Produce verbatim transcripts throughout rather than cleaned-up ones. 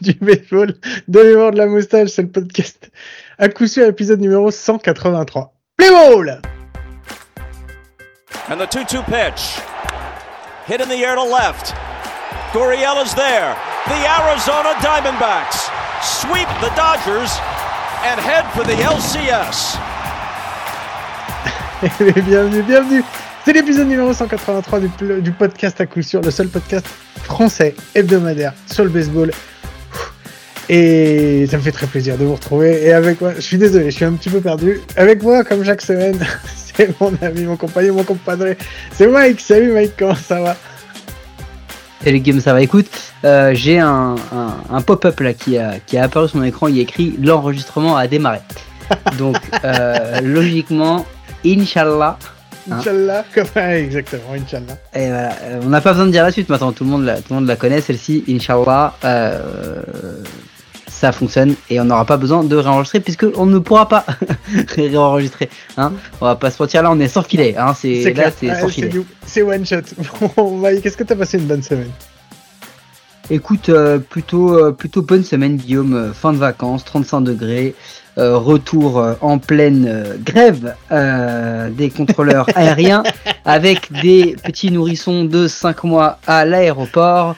du baseball, de l'humour, de la moustache, c'est le podcast à coup sûr, épisode numéro cent quatre-vingt-trois. Play ball! And the two-two pitch. Hit in the air to left. Gurriel is there. The Arizona Diamondbacks sweep the Dodgers and head for the L C S. bienvenue, bienvenue. C'est l'épisode numéro cent quatre-vingt-trois du, du podcast à coup sûr, le seul podcast français hebdomadaire sur le baseball. Et ça me fait très plaisir de vous retrouver. Et avec moi, je suis désolé, je suis un petit peu perdu. Avec moi, comme chaque semaine, c'est mon ami, mon compagnon, mon compadre. C'est Mike. Salut Mike, comment ça va ? Salut Kim, ça va ? Écoute, euh, j'ai un, un, un pop-up là qui a, qui a apparu sur mon écran. Il est écrit « L'enregistrement a démarré ». Donc, euh, logiquement, Inch'Allah. Hein. Inch'Allah, exactement, Inch'Allah. Et voilà, on n'a pas besoin de dire la suite maintenant, tout le monde la, tout le monde la connaît, celle-ci, Inch'Allah, euh, ça fonctionne et on n'aura pas besoin de réenregistrer puisqu'on ne pourra pas réenregistrer. Hein. On va pas se mentir, là on est sans filet, hein. c'est, c'est, là, c'est, ah, sans filet. C'est, c'est one shot. Bon, Mike, est-ce que tu as passé une bonne semaine ? Écoute, euh, plutôt, euh, plutôt bonne semaine Guillaume, euh, fin de vacances, trente-cinq degrés. Euh, retour euh, en pleine euh, grève euh, des contrôleurs aériens avec des petits nourrissons de cinq mois à l'aéroport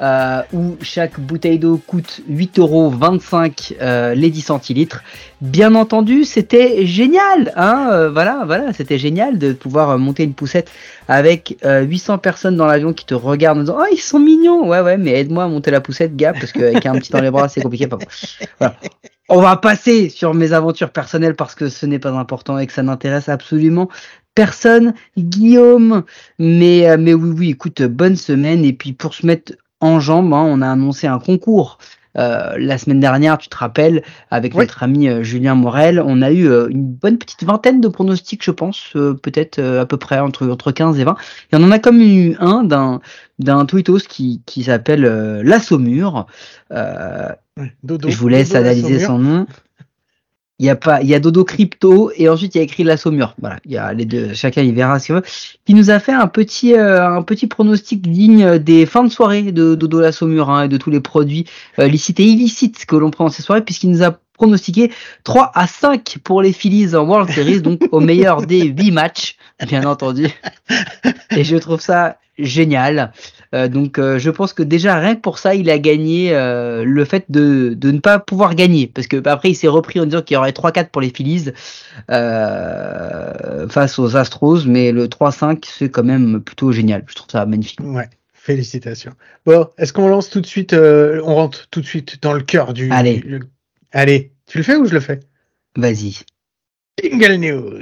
euh, où chaque bouteille d'eau coûte huit euros vingt-cinq euh, les dix centilitres. Bien entendu, c'était génial, hein, euh, voilà, voilà, c'était génial de pouvoir euh, monter une poussette avec euh, huit cents personnes dans l'avion qui te regardent en disant « Oh, ils sont mignons !» Ouais, ouais, mais aide-moi à monter la poussette, gars, parce qu'avec un petit dans les bras, c'est compliqué. Enfin, voilà. On va passer sur mes aventures personnelles parce que ce n'est pas important et que ça n'intéresse absolument personne, Guillaume. Mais, mais oui, oui, écoute, bonne semaine. Et puis pour se mettre en jambes, hein, on a annoncé un concours. Euh, la semaine dernière, tu te rappelles, avec oui. notre ami euh, Julien Morel, on a eu euh, une bonne petite vingtaine de pronostics, je pense, euh, peut-être euh, à peu près entre, entre quinze et vingt. Et on en a comme eu un d'un, d'un tweetos qui, qui s'appelle euh, La Saumure. Euh, Dodo. Je vous laisse Dodo analyser son nom. Il y a pas, il y a Dodo Crypto et ensuite il y a écrit La Saumure. Voilà, il y a les deux, chacun il verra ce qu'il veut. Qui nous a fait un petit, euh, un petit pronostic digne des fins de soirée de Dodo La Saumure, hein, et de tous les produits euh, licites et illicites que l'on prend dans ces soirées, puisqu'il nous a pronostiqué trois à cinq pour les Phillies en World Series, donc au meilleur des huit matchs, bien entendu. Et je trouve ça génial. Euh, donc euh, je pense que déjà rien que pour ça il a gagné euh, le fait de, de ne pas pouvoir gagner parce que bah, après il s'est repris en disant qu'il y aurait trois quatre pour les Phillies euh, face aux Astros, mais le trois cinq c'est quand même plutôt génial, je trouve ça magnifique. Ouais, félicitations. Bon, est-ce qu'on lance tout de suite, euh, on rentre tout de suite dans le cœur du... Allez, du, le... Allez, tu le fais ou je le fais ? Vas-y. Jingle News.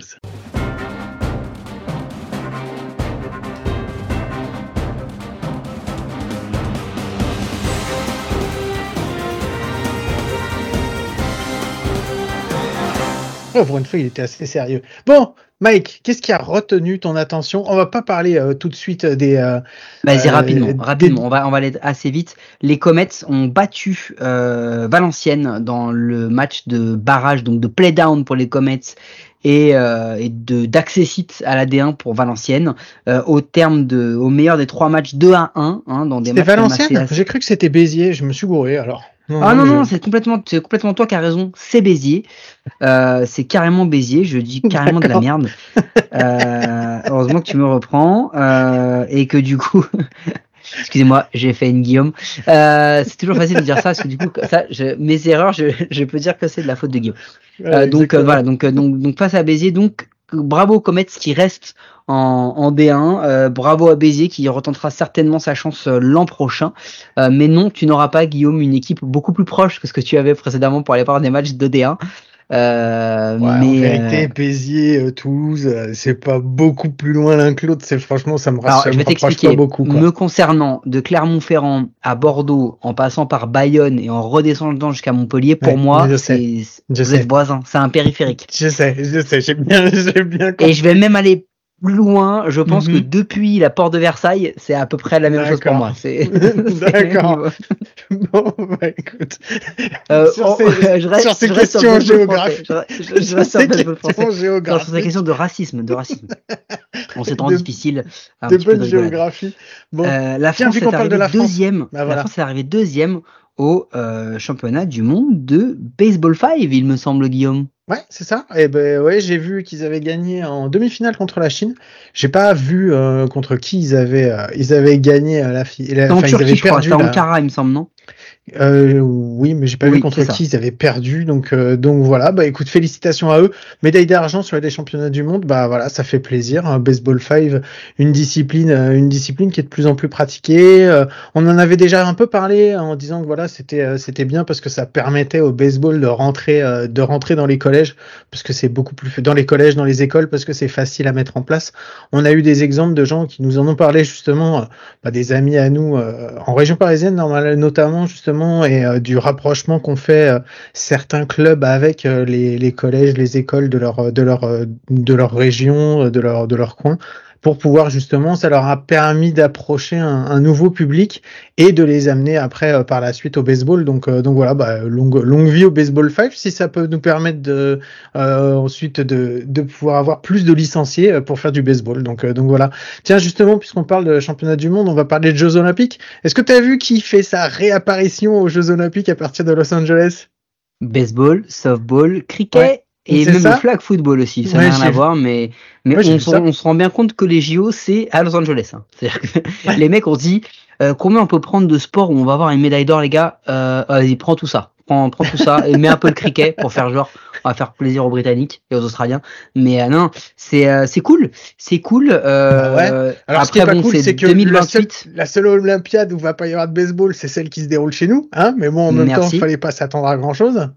Oh, pour une fois, il était assez sérieux. Bon, Mike, qu'est-ce qui a retenu ton attention ? On va pas parler euh, tout de suite des... Euh, Vas-y, euh, rapidement, des... rapidement. On va, on va aller assez vite. Les Comets ont battu euh, Valenciennes dans le match de barrage, donc de play-down pour les Comets et, euh, et de, d'accessite à la D un pour Valenciennes. Euh, au terme de, au meilleur des trois matchs, deux à un. Hein, dans des c'était matchs Valenciennes assez... J'ai cru que c'était Béziers, je me suis gouré alors. Non, ah non, non, non je... c'est complètement, c'est complètement toi qui as raison, c'est Béziers, euh, c'est carrément Béziers, je dis carrément D'accord. de la merde, euh, heureusement que tu me reprends, euh, et que du coup, excusez-moi, j'ai fait une Guillaume, euh, c'est toujours facile de dire ça, parce que du coup, ça, je, mes erreurs, je, je peux dire que c'est de la faute de Guillaume, ouais, euh, donc euh, voilà, donc, donc, donc face à Béziers, donc, bravo Comets qui reste en, en D un, euh, bravo à Béziers qui retentera certainement sa chance euh, l'an prochain, euh, mais non, tu n'auras pas Guillaume une équipe beaucoup plus proche que ce que tu avais précédemment pour aller voir des matchs de D un. Euh, ouais, mais, en vérité, euh... Béziers, Toulouse, c'est pas beaucoup plus loin l'un que l'autre. C'est franchement, ça me rassure. Alors, je vais t'expliquer. Beaucoup, me concernant, de Clermont-Ferrand à Bordeaux, en passant par Bayonne et en redescendant jusqu'à Montpellier, pour ouais, moi, je c'est sais. Je vous sais. Êtes voisins. C'est un périphérique. Je sais, je sais. J'ai bien, j'ai bien compris. Et je vais même aller loin, je pense mm-hmm. que depuis la porte de Versailles, c'est à peu près la même D'accord. chose pour moi. C'est, c'est D'accord. Bon, bah écoute. Euh, sur, on, ces, je reste, sur ces je reste questions géographiques. Je, je reste sur ces questions géographiques. Sur ces questions de racisme. De racisme. On s'est rendu difficile. Un de bonne géographie. Bon. Euh, la, Tiens, France est arrivée de la, deuxième, bah, voilà. la France est arrivée deuxième au euh, championnat du monde de Baseball cinq, il me semble, Guillaume. Ouais, c'est ça. Et eh ben ouais, j'ai vu qu'ils avaient gagné en demi-finale contre la Chine. J'ai pas vu euh, contre qui ils avaient euh, ils avaient gagné la fi- la en fin, Turquie, ils avaient perdu. C'était la... en Ankara, il me semble, non ? Euh, oui, mais j'ai pas oui, vu contre qui ils avaient perdu. Donc euh, donc voilà, bah écoute, félicitations à eux. Médaille d'argent sur les championnats du monde, bah voilà, ça fait plaisir. Hein. Baseball cinq, une discipline une discipline qui est de plus en plus pratiquée. Euh, on en avait déjà un peu parlé hein, en disant que voilà, c'était euh, c'était bien parce que ça permettait au baseball de rentrer euh, de rentrer dans les collèges. Parce que c'est beaucoup plus dans les collèges, dans les écoles, parce que c'est facile à mettre en place. On a eu des exemples de gens qui nous en ont parlé justement, bah, des amis à nous euh, en région parisienne, notamment justement, et euh, du rapprochement qu'ont fait euh, certains clubs avec euh, les, les collèges, les écoles de leur de leur de leur région, de leur de leur coin. Pour pouvoir justement, ça leur a permis d'approcher un, un nouveau public et de les amener après euh, par la suite au baseball. Donc, euh, donc voilà, bah, longue longue vie au Baseball cinq, si ça peut nous permettre de euh, ensuite de de pouvoir avoir plus de licenciés pour faire du baseball. Donc euh, donc voilà. Tiens, justement, puisqu'on parle de championnat du monde, on va parler de Jeux Olympiques. Est-ce que tu as vu qui fait sa réapparition aux Jeux Olympiques à partir de Los Angeles ? Baseball, softball, cricket. Ouais. Et c'est même ça. Le flag football aussi, ça n'a ouais, rien à voir, mais, mais ouais, on, on se rend bien compte que les J O, c'est à Los Angeles. Hein. C'est-à-dire que ouais. les mecs, on se dit, euh, combien on peut prendre de sport où on va avoir une médaille d'or, les gars, euh, vas-y, prends tout ça. Prends, prends tout ça et mets un peu le cricket pour faire genre, on va faire plaisir aux Britanniques et aux Australiens. Mais euh, non, c'est euh, c'est cool, c'est cool. Euh, bah ouais. Alors, après, ce qui est pas bon, cool, c'est, c'est que deux mille vingt-huit, la seule, la seule Olympiade où va pas y avoir de baseball, c'est celle qui se déroule chez nous, hein. Mais bon, en même Merci. temps, il fallait pas s'attendre à grand chose.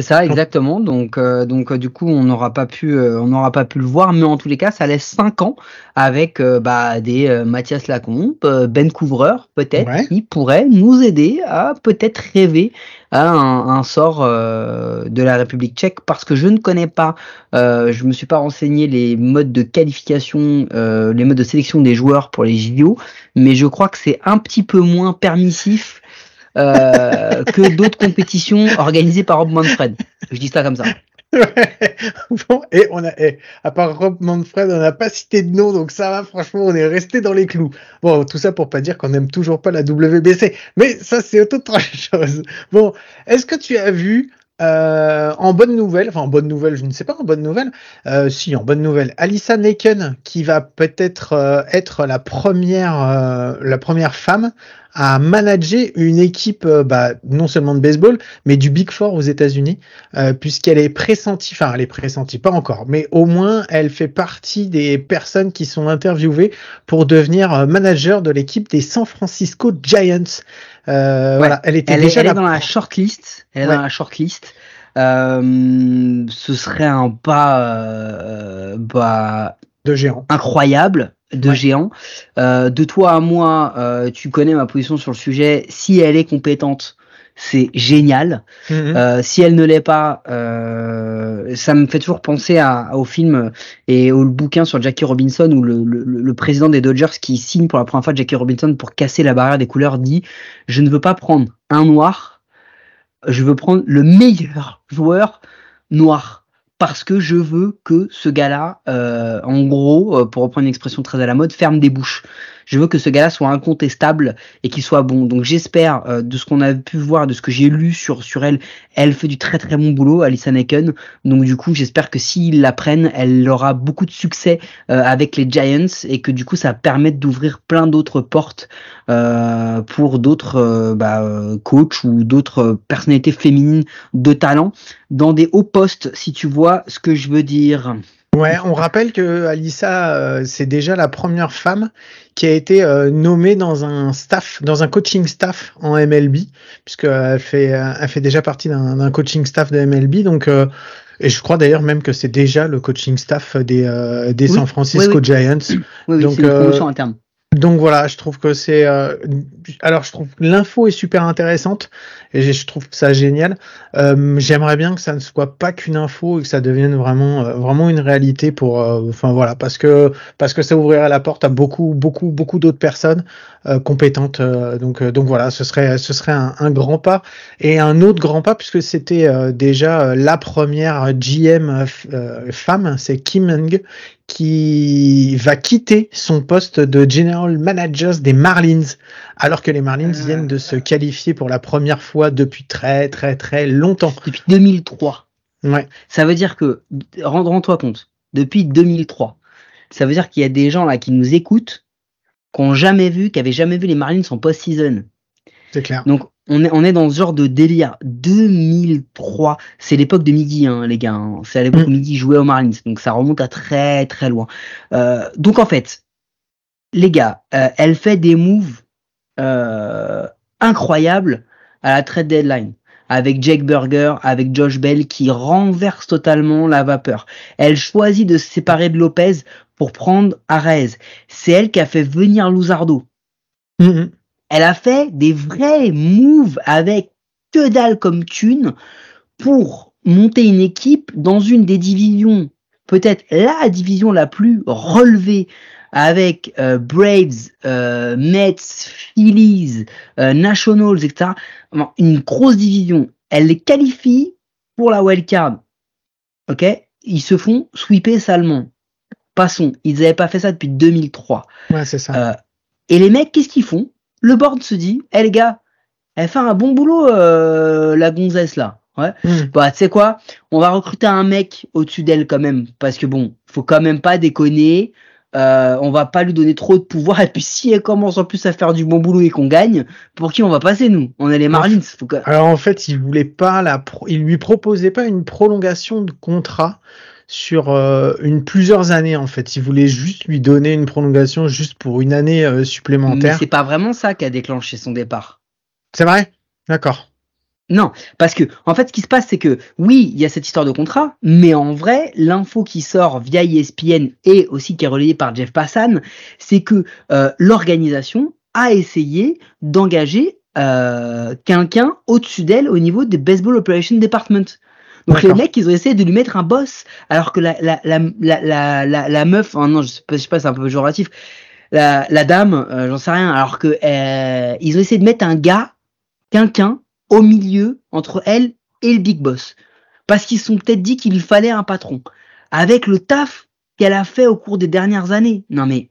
C'est ça, exactement. Donc, euh, donc euh, du coup, on n'aura pas pu, euh, on n'aura pas pu le voir, mais en tous les cas, ça laisse cinq ans avec euh, bah, des euh, Mathias Lacombe, euh, Ben Couvreur, peut-être, ouais. qui pourrait nous aider à peut-être rêver à un, un sort euh, de la République tchèque, parce que je ne connais pas, euh, je me suis pas renseigné les modes de qualification, euh, les modes de sélection des joueurs pour les J O, mais je crois que c'est un petit peu moins permissif. Euh, que d'autres compétitions organisées par Rob Manfred. Je dis ça comme ça. Ouais. Bon, et on a, et à part Rob Manfred, on n'a pas cité de nom, donc ça va, franchement, on est resté dans les clous. Bon, tout ça pour pas dire qu'on n'aime toujours pas la W B C, mais ça, c'est autre chose. Bon, est-ce que tu as vu, euh, en bonne nouvelle, enfin, en bonne nouvelle, je ne sais pas, en bonne nouvelle, euh, si, en bonne nouvelle, Alyssa Nakken, qui va peut-être euh, être la première, euh, la première femme à manager une équipe, bah, non seulement de baseball, mais du Big Four aux États-Unis, euh, puisqu'elle est pressentie, enfin elle est pressentie, pas encore, mais au moins elle fait partie des personnes qui sont interviewées pour devenir manager de l'équipe des San Francisco Giants. Euh, ouais, voilà, elle était elle déjà est, elle la... est dans la shortlist. Elle est ouais. dans la shortlist. Euh, ce serait un pas, euh, bah, de géant, incroyable. de ouais. géant. Euh, de toi à moi, euh, tu connais ma position sur le sujet. Si elle est compétente, c'est génial. Mmh. Euh, si elle ne l'est pas, euh, ça me fait toujours penser à, à, au film et au bouquin sur Jackie Robinson, où le, le, le président des Dodgers, qui signe pour la première fois Jackie Robinson pour casser la barrière des couleurs, dit « Je ne veux pas prendre un noir, je veux prendre le meilleur joueur noir. » Parce que je veux que ce gars-là, euh, en gros, pour reprendre une expression très à la mode, ferme des bouches. Je veux que ce gars-là soit incontestable et qu'il soit bon. Donc j'espère, euh, de ce qu'on a pu voir, de ce que j'ai lu sur sur elle, elle fait du très très bon boulot, Alyssa Nakken. Donc du coup, j'espère que s'ils la prennent, elle aura beaucoup de succès euh, avec les Giants, et que du coup, ça permette d'ouvrir plein d'autres portes euh, pour d'autres euh, bah, coachs ou d'autres personnalités féminines de talent dans des hauts postes, si tu vois ce que je veux dire. Ouais, on rappelle que Alyssa, euh, c'est déjà la première femme qui a été euh, nommée dans un staff, dans un coaching staff en M L B, puisque elle fait, elle fait déjà partie d'un, d'un coaching staff de M L B, donc. Euh, Et je crois d'ailleurs même que c'est déjà le coaching staff des euh, des oui, San Francisco oui, oui. Giants. Oui, oui, donc, c'est une promotion euh, interne. Donc voilà, je trouve que c'est... Euh, alors, je trouve que l'info est super intéressante et je trouve ça génial. Euh, j'aimerais bien que ça ne soit pas qu'une info et que ça devienne vraiment, euh, vraiment une réalité pour... Euh, enfin voilà, parce que, parce que ça ouvrirait la porte à beaucoup, beaucoup, beaucoup d'autres personnes euh, compétentes. Euh, donc, euh, donc voilà, ce serait, ce serait un, un grand pas. Et un autre grand pas, puisque c'était euh, déjà euh, la première G M euh, femme, c'est Kim Ng, qui va quitter son poste de General Manager des Marlins, alors que les Marlins euh... viennent de se qualifier pour la première fois depuis très très très longtemps. Depuis deux mille trois. Ouais. Ça veut dire que, rends-toi compte, depuis deux mille trois, ça veut dire qu'il y a des gens là qui nous écoutent, qui n'ont jamais vu, qui n'avaient jamais vu les Marlins en post-season. C'est clair. Donc on est, on est dans ce genre de délire. deux mille trois, c'est l'époque de Miggy, hein, les gars. Hein. C'est à l'époque mmh. où Miggy jouait aux Marlins. Donc, ça remonte à très, très loin. Euh, donc, en fait, les gars, euh, elle fait des moves euh, incroyables à la trade deadline. Avec Jake Berger, avec Josh Bell, qui renverse totalement la vapeur. Elle choisit de se séparer de Lopez pour prendre Arez. C'est elle qui a fait venir Luzardo. Mmh. Elle a fait des vrais moves avec que dalle comme thune pour monter une équipe dans une des divisions, peut-être la division la plus relevée, avec euh, Braves, euh, Mets, Phillies, euh, Nationals, et cetera. Une grosse division. Elle les qualifie pour la wildcard. Ok ? Ils se font sweeper salement. Passons. Ils n'avaient pas fait ça depuis deux mille trois. Ouais, c'est ça. Euh, et les mecs, qu'est-ce qu'ils font ? Le board se dit, hé hey, les gars, elle fait un bon boulot, euh, la gonzesse là. Ouais. Mmh. Bah, tu sais quoi, on va recruter un mec au-dessus d'elle quand même. Parce que bon, faut quand même pas déconner. Euh, on va pas lui donner trop de pouvoir. Et puis, si elle commence en plus à faire du bon boulot et qu'on gagne, pour qui on va passer nous ? On est les Marlins. Faut que... Alors en fait, il voulait pas la pro... il lui proposait pas une prolongation de contrat sur euh, une plusieurs années en fait. Il voulait juste lui donner une prolongation juste pour une année euh, supplémentaire. Mais c'est pas vraiment ça qui a déclenché son départ. C'est vrai ? D'accord. Non, parce que en fait ce qui se passe c'est que oui, il y a cette histoire de contrat, mais en vrai, l'info qui sort via E S P N et aussi qui est relayée par Jeff Passan, c'est que euh, l'organisation a essayé d'engager euh, quelqu'un au-dessus d'elle au niveau des Baseball Operations Department. Donc d'accord. Les mecs, ils ont essayé de lui mettre un boss, alors que la la la la la, la, la meuf, oh non, je sais pas, je sais pas, c'est un peu péjoratif, la la dame, euh, j'en sais rien, alors que euh, ils ont essayé de mettre un gars, quelqu'un au milieu entre elle et le big boss, parce qu'ils se sont peut-être dit qu'il lui fallait un patron, avec le taf qu'elle a fait au cours des dernières années. Non mais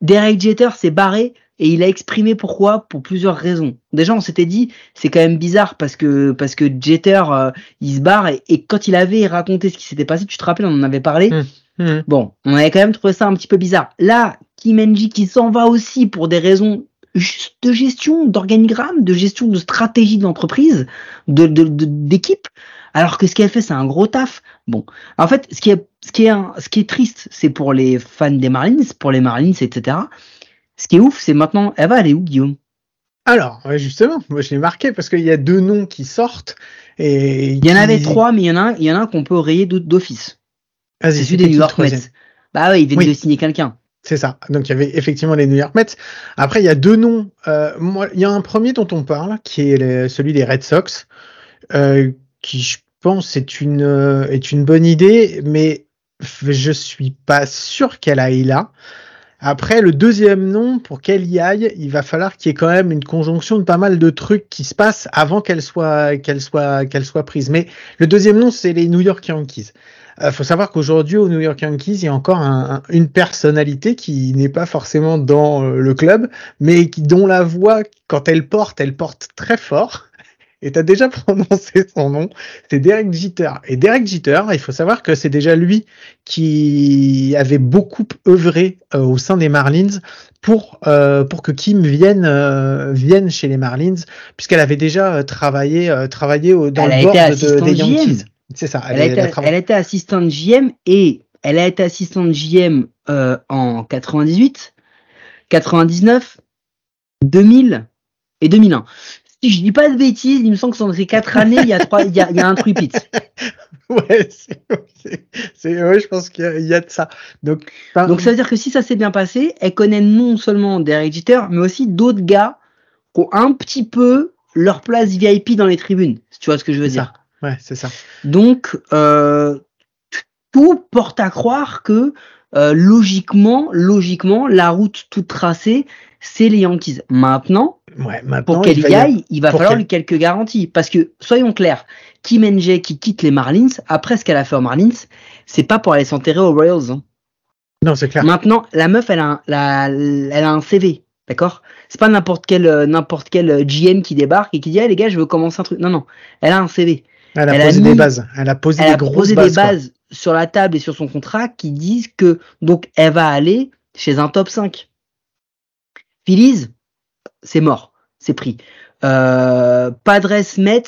Derek Jeter s'est barré. Et il a exprimé pourquoi, pour plusieurs raisons. Déjà, on s'était dit, c'est quand même bizarre parce que parce que Jeter, euh, il se barre et, et quand il avait raconté ce qui s'était passé, tu te rappelles, on en avait parlé. Mmh, mmh. Bon, on avait quand même trouvé ça un petit peu bizarre. Là, Kim Ng qui s'en va aussi pour des raisons juste de gestion, d'organigramme, de gestion de stratégie de l'entreprise, de, de, de d'équipe. Alors que ce qu'elle fait, c'est un gros taf. Bon, en fait, ce qui est ce qui est un, ce qui est triste, c'est pour les fans des Marlins, pour les Marlins, et cetera. Ce qui est ouf, c'est maintenant, elle va aller où, Guillaume ? Alors, justement, moi je l'ai marqué parce qu'il y a deux noms qui sortent. Et il y qui... en avait trois, mais il y en a un, il y en a un qu'on peut rayer d'office. Vas-y, c'est celui des New York Mets. Bah ouais, ils viennent oui. de signer quelqu'un. C'est ça. Donc il y avait effectivement les New York Mets. Après, il y a deux noms. Euh, moi, il y a un premier dont on parle, qui est le, celui des Red Sox, euh, qui je pense est une euh, est une bonne idée, mais je suis pas sûr qu'elle aille là. Après, le deuxième nom, pour qu'elle y aille, il va falloir qu'il y ait quand même une conjonction de pas mal de trucs qui se passent avant qu'elle soit, qu'elle soit, qu'elle soit prise. Mais le deuxième nom, c'est les New York Yankees. Euh, faut savoir qu'aujourd'hui, aux New York Yankees, il y a encore un, un, une personnalité qui n'est pas forcément dans le club, mais qui, dont la voix, quand elle porte, elle porte très fort. Et t'as déjà prononcé son nom, c'est Derek Jeter. Et Derek Jeter, il faut savoir que c'est déjà lui qui avait beaucoup œuvré euh, au sein des Marlins pour euh, pour que Kim vienne euh, vienne chez les Marlins, puisqu'elle avait déjà euh, travaillé euh, travaillé au, dans elle le board de, des Yankees. G M. C'est ça. Elle, elle, a été, elle a été assistante G M et elle a été assistante G M euh, en quatre-vingt-dix-huit, quatre-vingt-dix-neuf, deux mille et deux mille un. Si je dis pas de bêtises, il me semble que dans ces quatre années, il y a trois, il y a, il y a un truc pit. Ouais, c'est, c'est, c'est, ouais, je pense qu'il y a, il y a de ça. Donc, par... Donc ça veut dire que si ça s'est bien passé, elle connaît non seulement Derek Jeter, mais aussi d'autres gars qui ont un petit peu leur place V I P dans les tribunes. Tu vois ce que je veux c'est dire ça. Ouais, c'est ça. Donc, euh, tout porte à croire que euh, logiquement, logiquement, la route toute tracée, c'est les Yankees. Maintenant, ouais, maintenant pour qu'elle y aille, il va falloir quel... quelques garanties. Parce que, soyons clairs, Kim Ng qui quitte les Marlins, après ce qu'elle a fait aux Marlins, c'est pas pour aller s'enterrer aux Royals. Hein. Non, c'est clair. Maintenant, la meuf, elle a un, la, elle a un C V, d'accord ? C'est pas n'importe quel, euh, n'importe quel G M qui débarque et qui dit hey, « les gars, je veux commencer un truc ». Non, non, elle a un C V. Elle a elle posé a mis, des bases. Elle a posé elle des grosses posé bases, des bases sur la table et sur son contrat qui disent que donc elle va aller chez un top cinq. Phillies, c'est mort, c'est pris. Euh, Padres, Mets,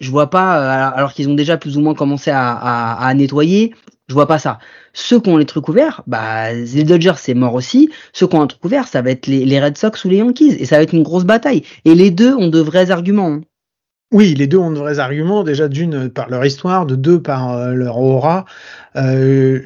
je vois pas, alors qu'ils ont déjà plus ou moins commencé à, à, à nettoyer, je vois pas ça. Ceux qui ont les trucs ouverts, bah les Dodgers, c'est mort aussi. Ceux qui ont un truc ouvert, ça va être les, les Red Sox ou les Yankees, et ça va être une grosse bataille. Et les deux ont de vrais arguments. Oui, les deux ont de vrais arguments, déjà d'une par leur histoire, de deux par leur aura. Euh,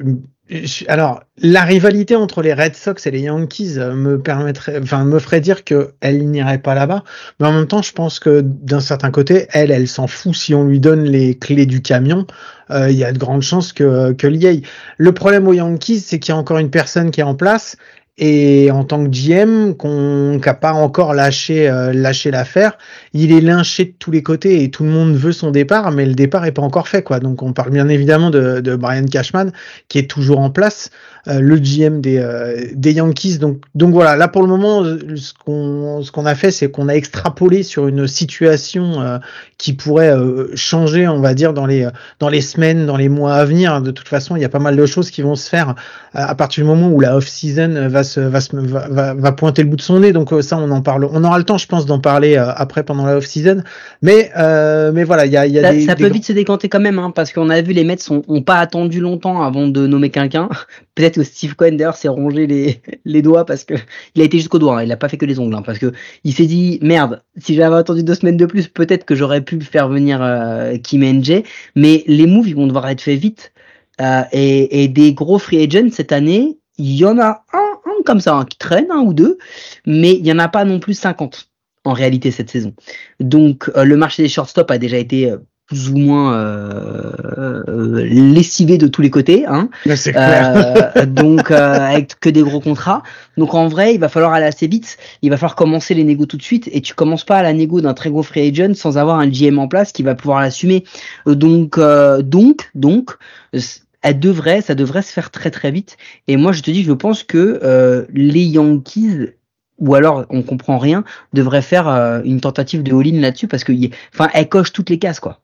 alors, la rivalité entre les Red Sox et les Yankees me permettrait, enfin, me ferait dire qu'elle n'irait pas là-bas. Mais en même temps, je pense que d'un certain côté, elle, elle s'en fout si on lui donne les clés du camion. Euh, il y a de grandes chances que, que l'y aille. Le problème aux Yankees, c'est qu'il y a encore une personne qui est en place. Et en tant que G M, qu'on n'a pas encore lâché, euh, lâché l'affaire, il est lynché de tous les côtés et tout le monde veut son départ, mais le départ n'est pas encore fait, quoi. Donc on parle bien évidemment de, de Brian Cashman, qui est toujours en place, euh, le G M des, euh, des Yankees. Donc, donc voilà, là pour le moment, ce qu'on, ce qu'on a fait, c'est qu'on a extrapolé sur une situation euh, qui pourrait euh, changer, on va dire, dans les, dans les semaines, dans les mois à venir. De toute façon, il y a pas mal de choses qui vont se faire à partir du moment où la off-season va se Va, se, va, va pointer le bout de son nez, donc ça on en parle, on aura le temps je pense d'en parler euh, après pendant la off-season, mais euh, mais voilà, il y a, y a ça, des, ça peut des... vite se décanter quand même, hein, parce qu'on a vu les Mets sont ont pas attendu longtemps avant de nommer quelqu'un. Peut-être que Steve Cohen d'ailleurs s'est rongé les les doigts parce que il a été jusqu'aux doigts, hein, il a pas fait que les ongles, hein, parce que il s'est dit merde, si j'avais attendu deux semaines de plus, peut-être que j'aurais pu faire venir euh, Kim Ng, mais les moves ils vont devoir être faits vite euh, et, et des gros free agents cette année, il y en a un comme ça, hein, qui traîne, un ou deux, mais il n'y en a pas non plus cinquante en réalité cette saison. Donc euh, le marché des shortstop a déjà été euh, plus ou moins euh, euh, lessivé de tous les côtés, hein. Là, c'est clair. Euh, donc euh, avec que des gros contrats. Donc en vrai, il va falloir aller assez vite, il va falloir commencer les négos tout de suite, et tu commences pas à la négo d'un très gros free agent sans avoir un G M en place qui va pouvoir l'assumer. Donc euh, donc donc euh, Elle devrait, ça devrait se faire très très vite. Et moi, je te dis, je pense que euh, les Yankees, ou alors on comprend rien, devraient faire euh, une tentative de all-in là-dessus parce que, enfin, elle coche toutes les cases, quoi.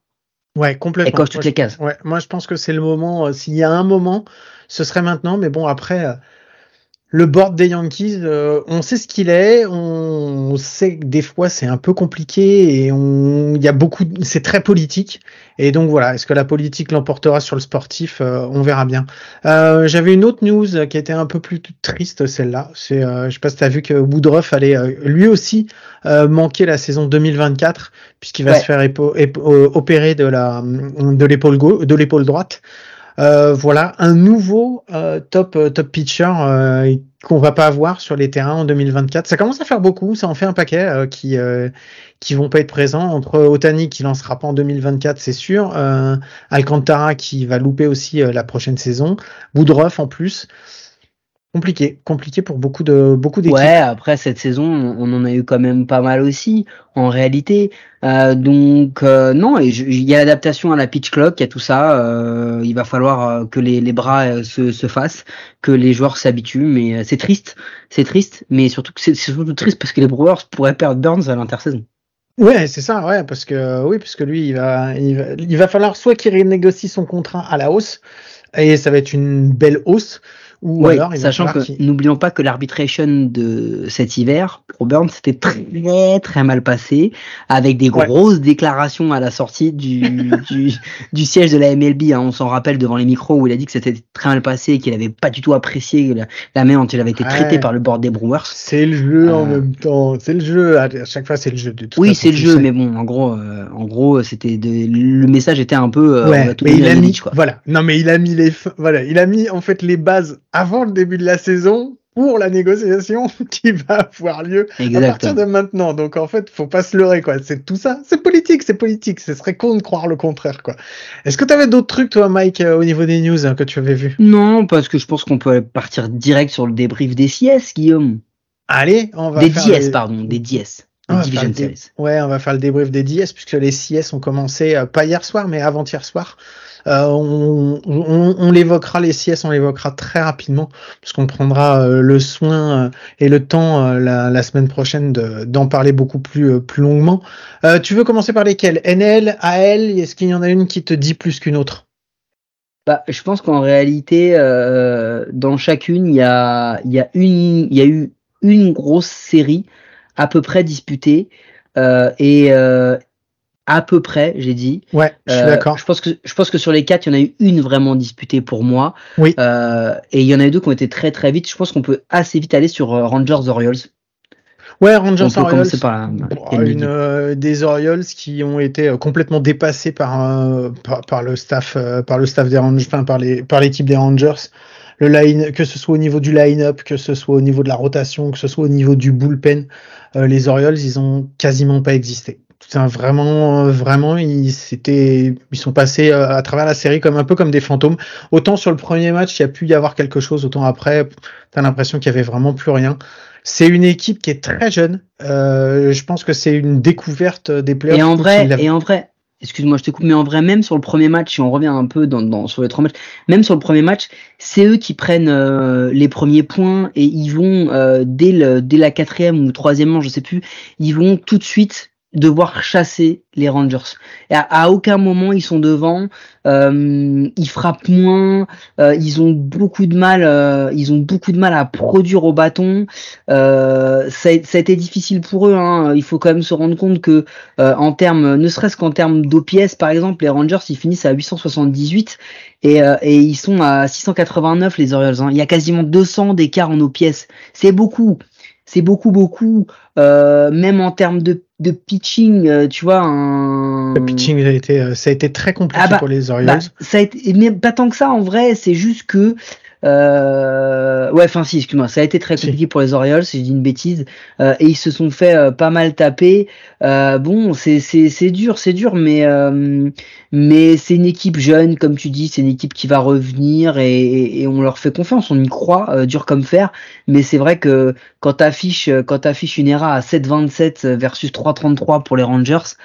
Ouais, complètement. Elle coche toutes moi, les cases. Je, ouais, moi, je pense que c'est le moment. Euh, s'il y a un moment, ce serait maintenant. Mais bon, après. Euh... Le board des Yankees, euh, on sait ce qu'il est, on sait que des fois c'est un peu compliqué et on, il y a beaucoup, c'est très politique. Et donc voilà, est-ce que la politique l'emportera sur le sportif, euh, on verra bien. Euh, j'avais une autre news qui était un peu plus triste, celle-là. C'est, euh, je sais pas si t'as vu que Woodruff allait euh, lui aussi euh, manquer la saison deux mille vingt-quatre puisqu'il va ouais. se faire épo- ép- opérer de la, de l'épaule gauche, de l'épaule droite. Euh, voilà un nouveau euh, top euh, top pitcher euh, qu'on va pas avoir sur les terrains en deux mille vingt-quatre. Ça commence à faire beaucoup, ça en fait un paquet euh, qui euh, qui vont pas être présents, entre Otani qui lancera pas en deux mille vingt-quatre, c'est sûr, euh, Alcantara qui va louper aussi euh, la prochaine saison, Woodruff en plus. Compliqué, compliqué pour beaucoup de beaucoup d'équipes. Ouais, après cette saison, on en a eu quand même pas mal aussi, en réalité. Euh, donc euh, non, et il y a l'adaptation à la pitch clock, il y a tout ça. Euh, il va falloir que les les bras euh, se se fassent, que les joueurs s'habituent. Mais euh, c'est triste, c'est triste, mais surtout que c'est, c'est surtout triste parce que les Brewers pourraient perdre Burns à l'intersaison. Ouais, c'est ça, ouais, parce que oui, parce que lui, il va il va, il va falloir soit qu'il renégocie son contrat à la hausse. et ça va être une belle hausse. Ou ouais, alors, sachant que qui... n'oublions pas que l'arbitration de cet hiver pour Burns c'était très très mal passé, avec des ouais. grosses déclarations à la sortie du, du du siège de la M L B. Hein, on s'en rappelle devant les micros où il a dit que c'était très mal passé et qu'il n'avait pas du tout apprécié la, la manière dont il avait été traité ouais. par le board des Brewers. C'est le jeu euh... en même temps, c'est le jeu. À chaque fois c'est le jeu. De toute oui façon, c'est le jeu, sais. Mais bon en gros euh, en gros c'était de, le message était un peu. Euh, ouais. Mais il a mis quoi. Voilà. Non mais il a mis les voilà il a mis en fait les bases avant le début de la saison pour la négociation qui va avoir lieu exactement. À partir de maintenant. Donc en fait, faut pas se leurrer quoi. C'est tout ça, c'est politique, c'est politique. Ce serait con de croire le contraire quoi. Est-ce que tu avais d'autres trucs toi, Mike, euh, au niveau des news hein, que tu avais vu ? Non, parce que je pense qu'on peut partir direct sur le débrief des C S, Guillaume. Allez, on va des faire D S les... pardon, des D S. Ah, Division dé... Series. Ouais, on va faire le débrief des D S puisque les C S ont commencé euh, pas hier soir mais avant-hier soir. Euh, on, on, on l'évoquera, les C S, on l'évoquera très rapidement, puisqu'on prendra euh, le soin euh, et le temps euh, la, la semaine prochaine de, d'en parler beaucoup plus, euh, plus longuement. Euh, tu veux commencer par lesquelles ? N L, A L, est-ce qu'il y en a une qui te dit plus qu'une autre ? Bah, je pense qu'en réalité, euh, dans chacune, il y a, y a une, il y a eu une grosse série à peu près disputée, euh, et, euh, à peu près, j'ai dit. Ouais, je suis euh, d'accord. Je pense que je pense que sur les quatre, il y en a eu une vraiment disputée pour moi. Oui. Euh, et il y en a eu deux qui ont été très très vite. Je pense qu'on peut assez vite aller sur Rangers Orioles. Ouais, Rangers Orioles. Par, euh, une, euh, des Orioles qui ont été euh, complètement dépassés par, euh, par par le staff euh, par le staff des Rangers, enfin, par les par l'équipe des Rangers. Le line, que ce soit au niveau du line-up, que ce soit au niveau de la rotation, que ce soit au niveau du bullpen, euh, les Orioles, ils ont quasiment pas existé. Enfin, vraiment, vraiment, ils, c'était, ils sont passés à travers la série comme un peu comme des fantômes. Autant sur le premier match, il y a pu y avoir quelque chose, autant après, t'as l'impression qu'il y avait vraiment plus rien. C'est une équipe qui est très jeune. Euh, je pense que c'est une découverte des playoffs. Et en vrai, et en vrai, excuse-moi, je te coupe, mais en vrai, même sur le premier match, si on revient un peu dans, dans sur les trois matchs, même sur le premier match, c'est eux qui prennent euh, les premiers points et ils vont euh, dès le, dès la quatrième ou troisième manche, je sais plus, ils vont tout de suite devoir chasser les Rangers. Et à, à aucun moment ils sont devant, euh, ils frappent moins, euh, ils ont beaucoup de mal, euh, ils ont beaucoup de mal à produire au bâton. Euh, ça, ça a été difficile pour eux. Hein. Il faut quand même se rendre compte que, euh, en termes, ne serait-ce qu'en termes d'O P S par exemple, les Rangers ils finissent à huit cent soixante-dix-huit et, euh, et ils sont à six cent quatre-vingt-neuf les Orioles. Hein. Il y a quasiment deux cents d'écart en O P S. C'est beaucoup. C'est beaucoup, beaucoup, euh, même en termes de, de pitching, euh, tu vois, un... Le pitching, ça a été, euh, ça a été très compliqué ah bah, pour les Orioles. Bah, ça a été, mais pas tant que ça, en vrai, c'est juste que, euh, ouais, enfin, si, excuse-moi, ça a été très compliqué si. Pour les Orioles, si je dis une bêtise, euh, et ils se sont fait euh, pas mal taper, euh, bon, c'est, c'est, c'est dur, c'est dur, mais, euh, mais c'est une équipe jeune, comme tu dis, c'est une équipe qui va revenir et, et, et on leur fait confiance, on y croit, euh, dur comme fer, mais c'est vrai que quand t'affiches, quand t'affiches une E R A à sept virgule vingt-sept versus trois virgule trente-trois pour les Rangers,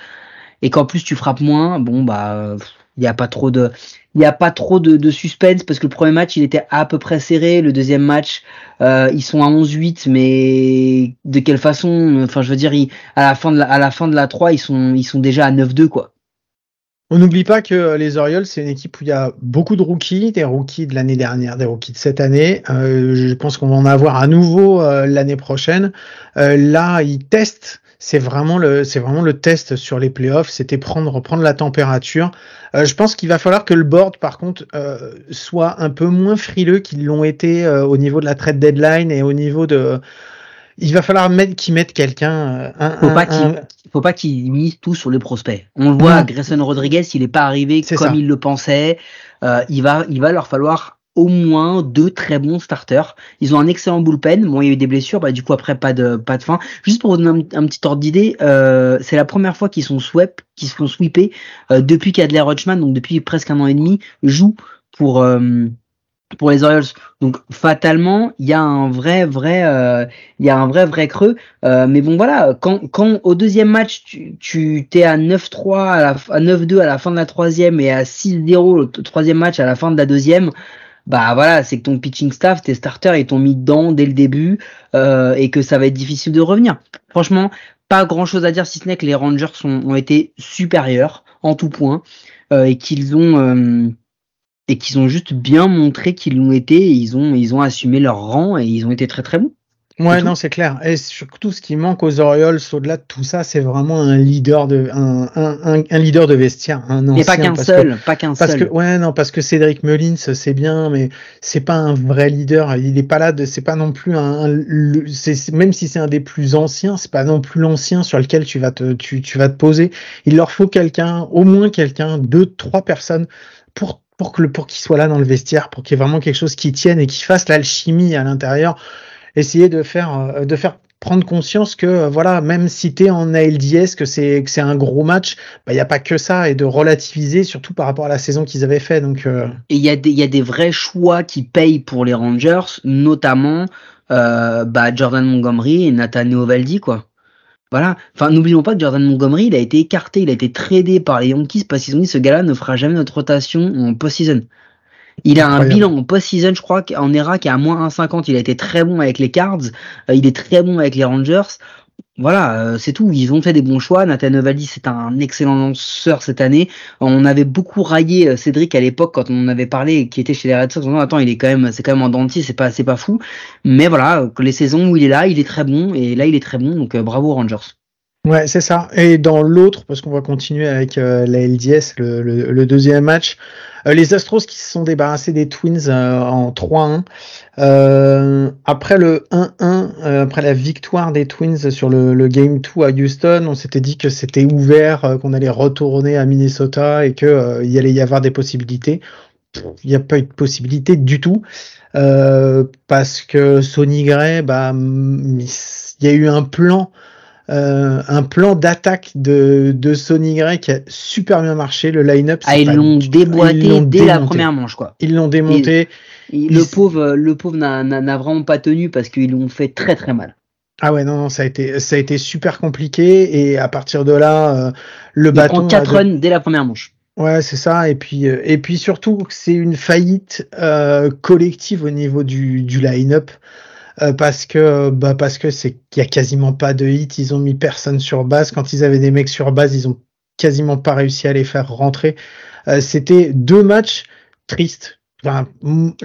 et qu'en plus tu frappes moins, bon, bah, il n'y a pas trop de, il y a pas trop de, de suspense parce que le premier match il était à peu près serré, le deuxième match euh, ils sont à onze huit mais de quelle façon, enfin je veux dire ils, à la fin de la, à la fin de la trois ils sont ils sont déjà à neuf deux quoi. On n'oublie pas que les Orioles, c'est une équipe où il y a beaucoup de rookies, des rookies de l'année dernière, des rookies de cette année. Euh, je pense qu'on va en avoir à nouveau euh, l'année prochaine. Euh, là, ils testent. C'est vraiment le, c'est vraiment le test sur les playoffs. C'était prendre, prendre la température. Euh, je pense qu'il va falloir que le board, par contre, euh, soit un peu moins frileux qu'ils l'ont été euh, au niveau de la trade deadline et au niveau de. Il va falloir mettre, qu'ils mettent quelqu'un. Un, faut, un, pas un... Qu'il, faut pas qu'ils misent tout sur les prospects. On le voit, mmh. Grayson Rodriguez, il n'est pas arrivé c'est comme ça. Il le pensait. Euh, il, va, il va leur falloir au moins deux très bons starters. Ils ont un excellent bullpen. Bon, il y a eu des blessures, bah, du coup, après, pas de, pas de fin. Juste pour vous donner un, un petit ordre d'idée, euh, c'est la première fois qu'ils sont swept, qu'ils se font sweeper euh, depuis qu'Adley Rutschman, donc depuis presque un an et demi, joue pour. Euh, pour les Orioles. Donc fatalement, il y a un vrai vrai euh, il y a un vrai vrai creux euh, mais bon voilà, quand quand au deuxième match tu tu t'es à neuf trois à, la, à neuf deux à la fin de la troisième et à six zéro le troisième match à la fin de la deuxième, bah voilà, c'est que ton pitching staff, tes starters ils t'ont mis dedans dès le début euh, et que ça va être difficile de revenir. Franchement, pas grand-chose à dire si ce n'est que les Rangers ont, ont été supérieurs en tout point euh, et qu'ils ont euh, et qu'ils ont juste bien montré qu'ils l'ont été, et ils ont, ils ont assumé leur rang et ils ont été très très bons. Ouais, non, c'est clair. Et surtout, ce qui manque aux Orioles, au-delà de tout ça, c'est vraiment un leader de, un, un, un, un leader de vestiaire, un ancien. Mais pas qu'un seul, que, pas qu'un parce seul. Parce que, ouais, non, parce que Cédric Mullins, c'est bien, mais c'est pas un vrai leader. Il est pas là de, c'est pas non plus un, un le, c'est, même si c'est un des plus anciens, c'est pas non plus l'ancien sur lequel tu vas te, tu, tu vas te poser. Il leur faut quelqu'un, au moins quelqu'un, deux, trois personnes pour, pour que le, pour qu'il soit là dans le vestiaire, pour qu'il y ait vraiment quelque chose qui tienne et qui fasse l'alchimie à l'intérieur. Essayer de faire, de faire prendre conscience que, voilà, même si t'es en A L D S, que c'est, que c'est un gros match, bah, y a pas que ça, et de relativiser, surtout par rapport à la saison qu'ils avaient fait, donc, euh... Et il y a des, il y a des vrais choix qui payent pour les Rangers, notamment, euh, bah, Jordan Montgomery et Nathan Eovaldi, quoi. Voilà. Enfin, n'oublions pas que Jordan Montgomery, il a été écarté, il a été tradé par les Yankees parce qu'ils ont dit, ce gars-là ne fera jamais notre rotation en post-season. Il a un bilan en post-season, je crois, en E R A qui est à moins un virgule cinquante. Il a été très bon avec les Cards. Il est très bon avec les Rangers. Voilà, c'est tout. Ils ont fait des bons choix. Nathan Eovaldi, c'est un excellent lanceur cette année. On avait beaucoup raillé Cédric à l'époque quand on en avait parlé, qui était chez les Red Sox. On dit, attends, il est quand même, c'est quand même en dents de scie, c'est pas, c'est pas fou. Mais voilà, les saisons où il est là, il est très bon. Et là, il est très bon. Donc, bravo Rangers. Ouais, c'est ça. Et dans l'autre, parce qu'on va continuer avec euh, la L D S, le, le, le deuxième match, euh, les Astros qui se sont débarrassés des Twins euh, en trois un. Euh, après le un un, euh, après la victoire des Twins sur le, le Game deux à Houston, on s'était dit que c'était ouvert, euh, qu'on allait retourner à Minnesota et que euh, il allait y avoir des possibilités. Il n'y a pas eu de possibilité du tout. Euh, parce que Sonny Gray, bah, il y a eu un plan Euh, un plan d'attaque de, de Sonny Gray qui a super bien marché. Le line-up, ah, ils l'ont déboîté ils l'ont dès démonté. La première manche, quoi. Ils l'ont démonté. Et, et le ils... pauvre, le pauvre n'a, n'a, n'a vraiment pas tenu parce qu'ils l'ont fait très très mal. Ah ouais, non, non, ça a été, ça a été super compliqué. Et à partir de là, euh, le il bâton. Prend quatre runs dès la première manche. Ouais, c'est ça. Et puis, euh, et puis surtout, c'est une faillite euh, collective au niveau du, du line-up. Euh, parce que bah parce que c'est qu'il y a quasiment pas de hit, ils ont mis personne sur base. Quand ils avaient des mecs sur base, ils ont quasiment pas réussi à les faire rentrer. Euh, c'était deux matchs tristes. Enfin,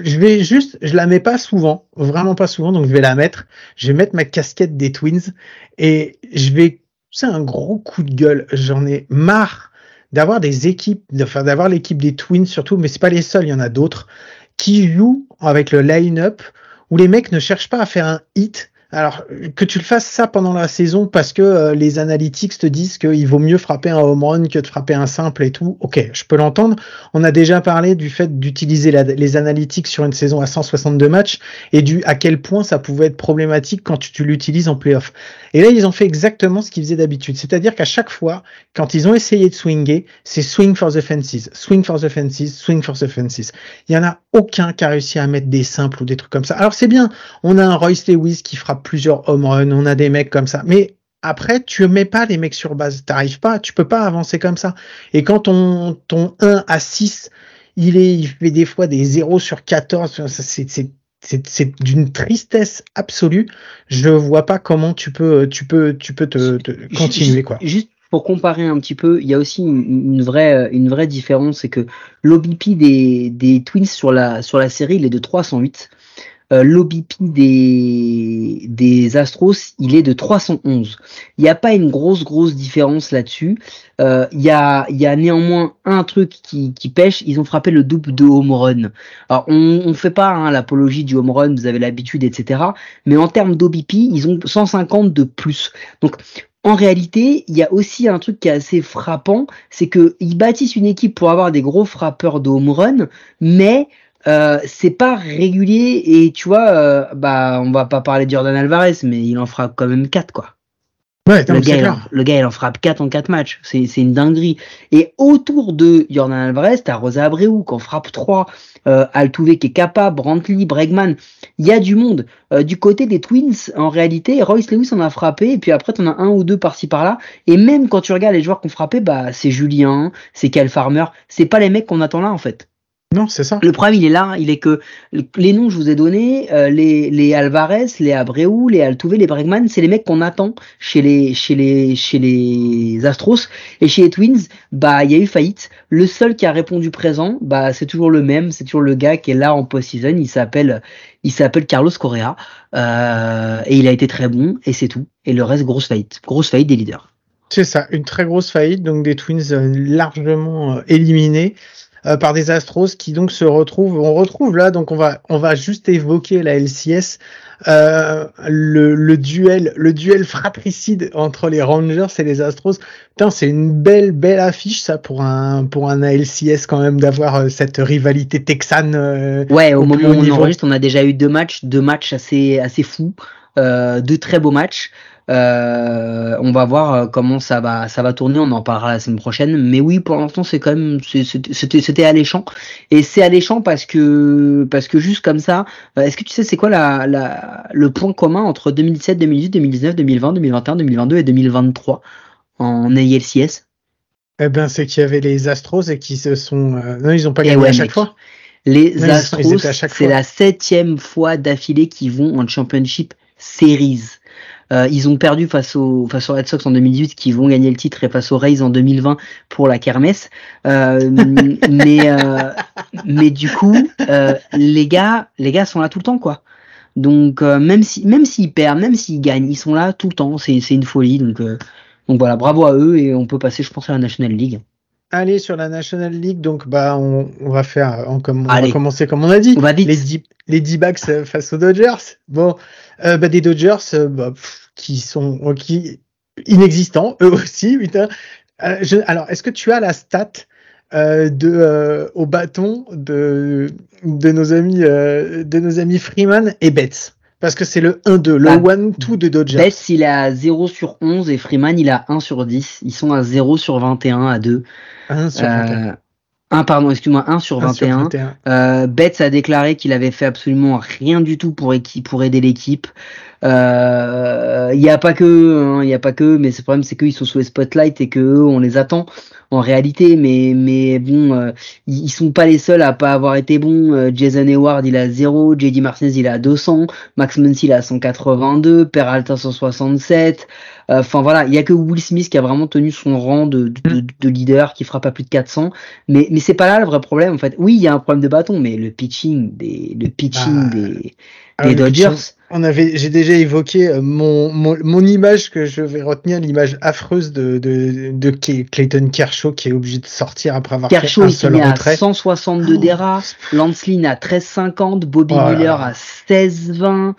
je vais juste, je la mets pas souvent, vraiment pas souvent, donc je vais la mettre. Je vais mettre ma casquette des Twins et je vais, c'est un gros coup de gueule. J'en ai marre d'avoir des équipes, enfin d'avoir l'équipe des Twins surtout, mais c'est pas les seuls, il y en a d'autres qui jouent avec le line-up où les mecs ne cherchent pas à faire un hit. Alors, que tu le fasses ça pendant la saison parce que euh, les analytics te disent qu'il vaut mieux frapper un home run que de frapper un simple et tout. Ok, je peux l'entendre. On a déjà parlé du fait d'utiliser la, les analytics sur une saison à cent soixante-deux matchs et du à quel point ça pouvait être problématique quand tu, tu l'utilises en playoff. Et là, ils ont fait exactement ce qu'ils faisaient d'habitude. C'est-à-dire qu'à chaque fois, quand ils ont essayé de swinger, c'est swing for the fences, swing for the fences, swing for the fences. Il n'y en a aucun qui a réussi à mettre des simples ou des trucs comme ça. Alors, c'est bien. On a un Royce Lewis qui frappe plusieurs home runs, on a des mecs comme ça. Mais après, tu mets pas les mecs sur base. T'arrives pas, tu peux pas avancer comme ça. Et quand ton, ton un à six, il est, il fait des fois des zéro sur quatorze, c'est, c'est, c'est, c'est d'une tristesse absolue. Je vois pas comment tu peux, tu peux, tu peux te, te continuer, quoi. Juste pour comparer un petit peu, il y a aussi une, une vraie, une vraie différence, c'est que l'O B P des, des Twins sur la, sur la série, il est de trois cent huit. Euh, l'O B P des, des Astros, il est de trois cent onze. Il n'y a pas une grosse, grosse différence là-dessus. Euh, il y a, il y a néanmoins un truc qui, qui pêche. Ils ont frappé le double de home run. Alors, on, on fait pas, hein, l'apologie du home run. Vous avez l'habitude, et cetera. Mais en termes d'O B P, ils ont cent cinquante de plus. Donc, en réalité, il y a aussi un truc qui est assez frappant. C'est que ils bâtissent une équipe pour avoir des gros frappeurs de home run. Mais, Euh, c'est pas régulier et tu vois, euh, bah on va pas parler de Jordan Alvarez, mais il en frappe quand même quatre, quoi. Ouais, le, gars, il en, le gars il en frappe quatre en quatre matchs, c'est, c'est une dinguerie. Et autour de Jordan Alvarez, t'as Rosa Abreu qui en frappe trois, euh, Altuve qui est capable, Brantley, Bregman, il y a du monde. Euh, du côté des Twins, en réalité, Royce Lewis en a frappé, et puis après t'en as un ou deux par-ci par-là, et même quand tu regardes les joueurs qui ont frappé, bah c'est Julien, c'est Cal Farmer, c'est pas les mecs qu'on attend là en fait. Non, c'est ça. Le problème, il est là. Hein. Il est que les noms que je vous ai donnés, euh, les, les Alvarez, les Abreu, les Altuve, les Bregman, c'est les mecs qu'on attend chez les, chez les, chez les Astros. Et chez les Twins, bah, il y a eu faillite. Le seul qui a répondu présent, bah, c'est toujours le même. C'est toujours le gars qui est là en post-season. Il s'appelle, il s'appelle Carlos Correa. Euh, et il a été très bon. Et c'est tout. Et le reste, grosse faillite. Grosse faillite des leaders. C'est ça. Une très grosse faillite. Donc, des Twins largement éliminés. Euh, par des Astros qui donc se retrouvent, on retrouve là, donc on va on va juste évoquer la L C S, euh, le le duel le duel fratricide entre les Rangers et les Astros. Putain, c'est une belle belle affiche ça pour un pour un L C S quand même d'avoir euh, cette rivalité texane. Euh, ouais, au, au moment où on enregistre, on a déjà eu deux matchs, deux matchs assez assez fous, euh, deux très beaux matchs. Euh, on va voir comment ça va, ça va tourner. On en parlera la semaine prochaine. Mais oui, pour l'instant, c'est quand même, c'est, c'était, c'était alléchant. Et c'est alléchant parce que, parce que juste comme ça, est-ce que tu sais, c'est quoi la, la, le point commun entre deux mille dix-sept, deux mille dix-huit, deux mille dix-neuf, deux mille vingt, deux mille vingt et un, deux mille vingt-deux et deux mille vingt-trois en A L C S? Eh ben, c'est qu'il y avait les Astros et qui se sont, euh, non, ils n'ont pas gagné ouais, à chaque mec. fois. Les non, Astros, ils sont, ils c'est fois. la septième fois d'affilée qu'ils vont en Championship Series. Euh, ils ont perdu face aux face aux Red Sox en deux mille dix-huit qui vont gagner le titre et face aux Rays en deux mille vingt pour la kermesse. Euh, mais euh, mais du coup euh, les gars les gars sont là tout le temps quoi. Donc euh, même si même s'ils perdent, même s'ils gagnent, ils sont là tout le temps. C'est c'est une folie. Donc euh, donc voilà, bravo à eux et on peut passer je pense à la National League. Allez sur la National League, donc bah on, on va faire on, on va commencer comme on a dit. On va vite. Les, les D-backs face aux Dodgers. Bon, euh, bah des Dodgers euh, bah, pff, qui sont qui inexistants eux aussi. Putain. Euh, je, alors est-ce que tu as la stat euh, de euh, au bâton de de nos amis euh, de nos amis Freeman et Betts? Parce que c'est le un deux, le ah, un deux de Dodgers. Betts, il est à zéro sur onze et Freeman, il a un sur dix. Ils sont à zéro sur vingt et un à deux. un sur vingt et un. Euh, un, pardon, excuse-moi, un sur vingt et un. un sur vingt et un. Euh, Betts a déclaré qu'il avait fait absolument rien du tout pour, équi- pour aider l'équipe. Il euh, n'y a pas qu'eux, hein, y a pas qu'eux, mais le problème, c'est qu'ils sont sous les spotlights et qu'eux, on les attend. En réalité, mais mais bon, euh, ils sont pas les seuls à pas avoir été bons. Euh, Jason Hayward, il a zéro, J D Martinez, il a deux cents, Max Muncy, il a cent quatre-vingt-deux, Peralta cent soixante-sept. Enfin euh, voilà, il y a que Will Smith qui a vraiment tenu son rang de de, de leader, qui frappe à plus de quatre cents. Mais mais c'est pas là le vrai problème en fait. Oui, il y a un problème de bâton, mais le pitching des le pitching ah. des Les Dodgers. On avait, j'ai déjà évoqué mon, mon, mon image que je vais retenir, l'image affreuse de, de, de Clayton Kershaw qui est obligé de sortir après avoir Kershaw, fait un seul retrait. Kershaw, il est à cent soixante-deux D R A, Lance Lynn à treize cinquante, Bobby voilà. Miller à seize vingt,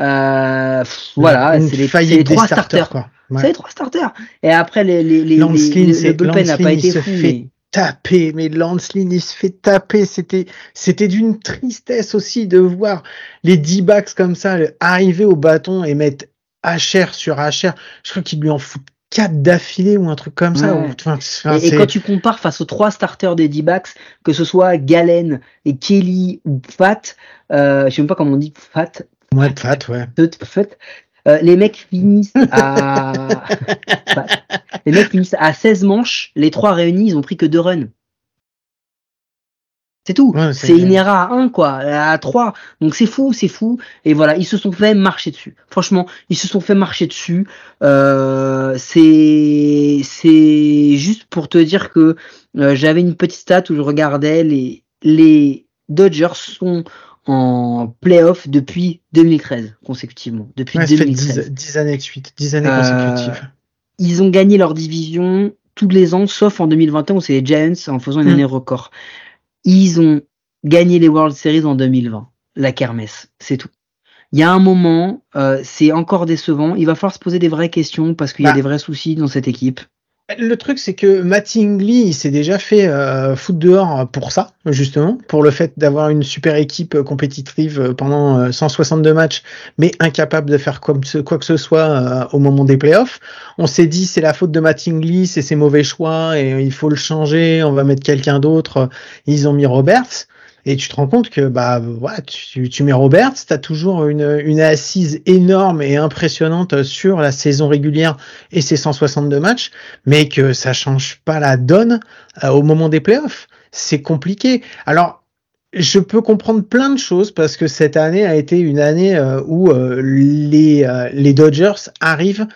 euh, pff, voilà, une c'est les, c'est les trois starters, starters. Quoi. Ouais. C'est les trois starters. Et après, les, les, les, Lance Lynn, le bullpen n'a pas été fou, mais... Tapé, mais Lance Lynn il se fait taper, c'était c'était d'une tristesse aussi de voir les D-backs comme ça arriver au bâton et mettre H R sur H R. Je crois qu'ils lui en foutent quatre d'affilée ou un truc comme ça. Ouais. Enfin, enfin, et, et quand tu compares face aux trois starters des D-backs, que ce soit Galen et Kelly ou Fat, euh, je sais même pas comment on dit Fat. Ouais, Fat, ouais. Fat. Euh, les mecs finissent à bah, les mecs finissent à seize manches, les trois réunis, ils ont pris que deux runs. C'est tout. Ouais, c'est c'est une E R A à un quoi, à trois. Donc c'est fou, c'est fou. Et voilà, ils se sont fait marcher dessus. Franchement, ils se sont fait marcher dessus. Euh, c'est c'est juste pour te dire que euh, j'avais une petite stat où je regardais les les Dodgers sont en playoff depuis deux mille treize consécutivement, depuis ouais, deux mille treize. Ça fait dix années de suite, dix années consécutives. Euh, ils ont gagné leur division tous les ans, sauf en deux mille vingt et un où c'est les Giants en faisant une mmh. année record. Ils ont gagné les World Series en deux mille vingt, la kermesse, c'est tout. Il y a un moment, euh, c'est encore décevant. Il va falloir se poser des vraies questions parce qu'il bah. y a des vrais soucis dans cette équipe. Le truc, c'est que Matt Hingley, il s'est déjà fait euh, foutre dehors pour ça, justement, pour le fait d'avoir une super équipe compétitive pendant euh, cent soixante-deux matchs, mais incapable de faire comme ce, quoi que ce soit euh, au moment des playoffs. On s'est dit, c'est la faute de Matt Hingley, c'est ses mauvais choix, et il faut le changer, on va mettre quelqu'un d'autre. Ils ont mis Roberts. Et tu te rends compte que bah ouais, tu, tu mets Roberts, tu as toujours une, une assise énorme et impressionnante sur la saison régulière et ses cent soixante-deux matchs, mais que ça change pas la donne euh, au moment des playoffs. C'est compliqué. Alors, je peux comprendre plein de choses parce que cette année a été une année euh, où euh, les, euh, les Dodgers arrivent,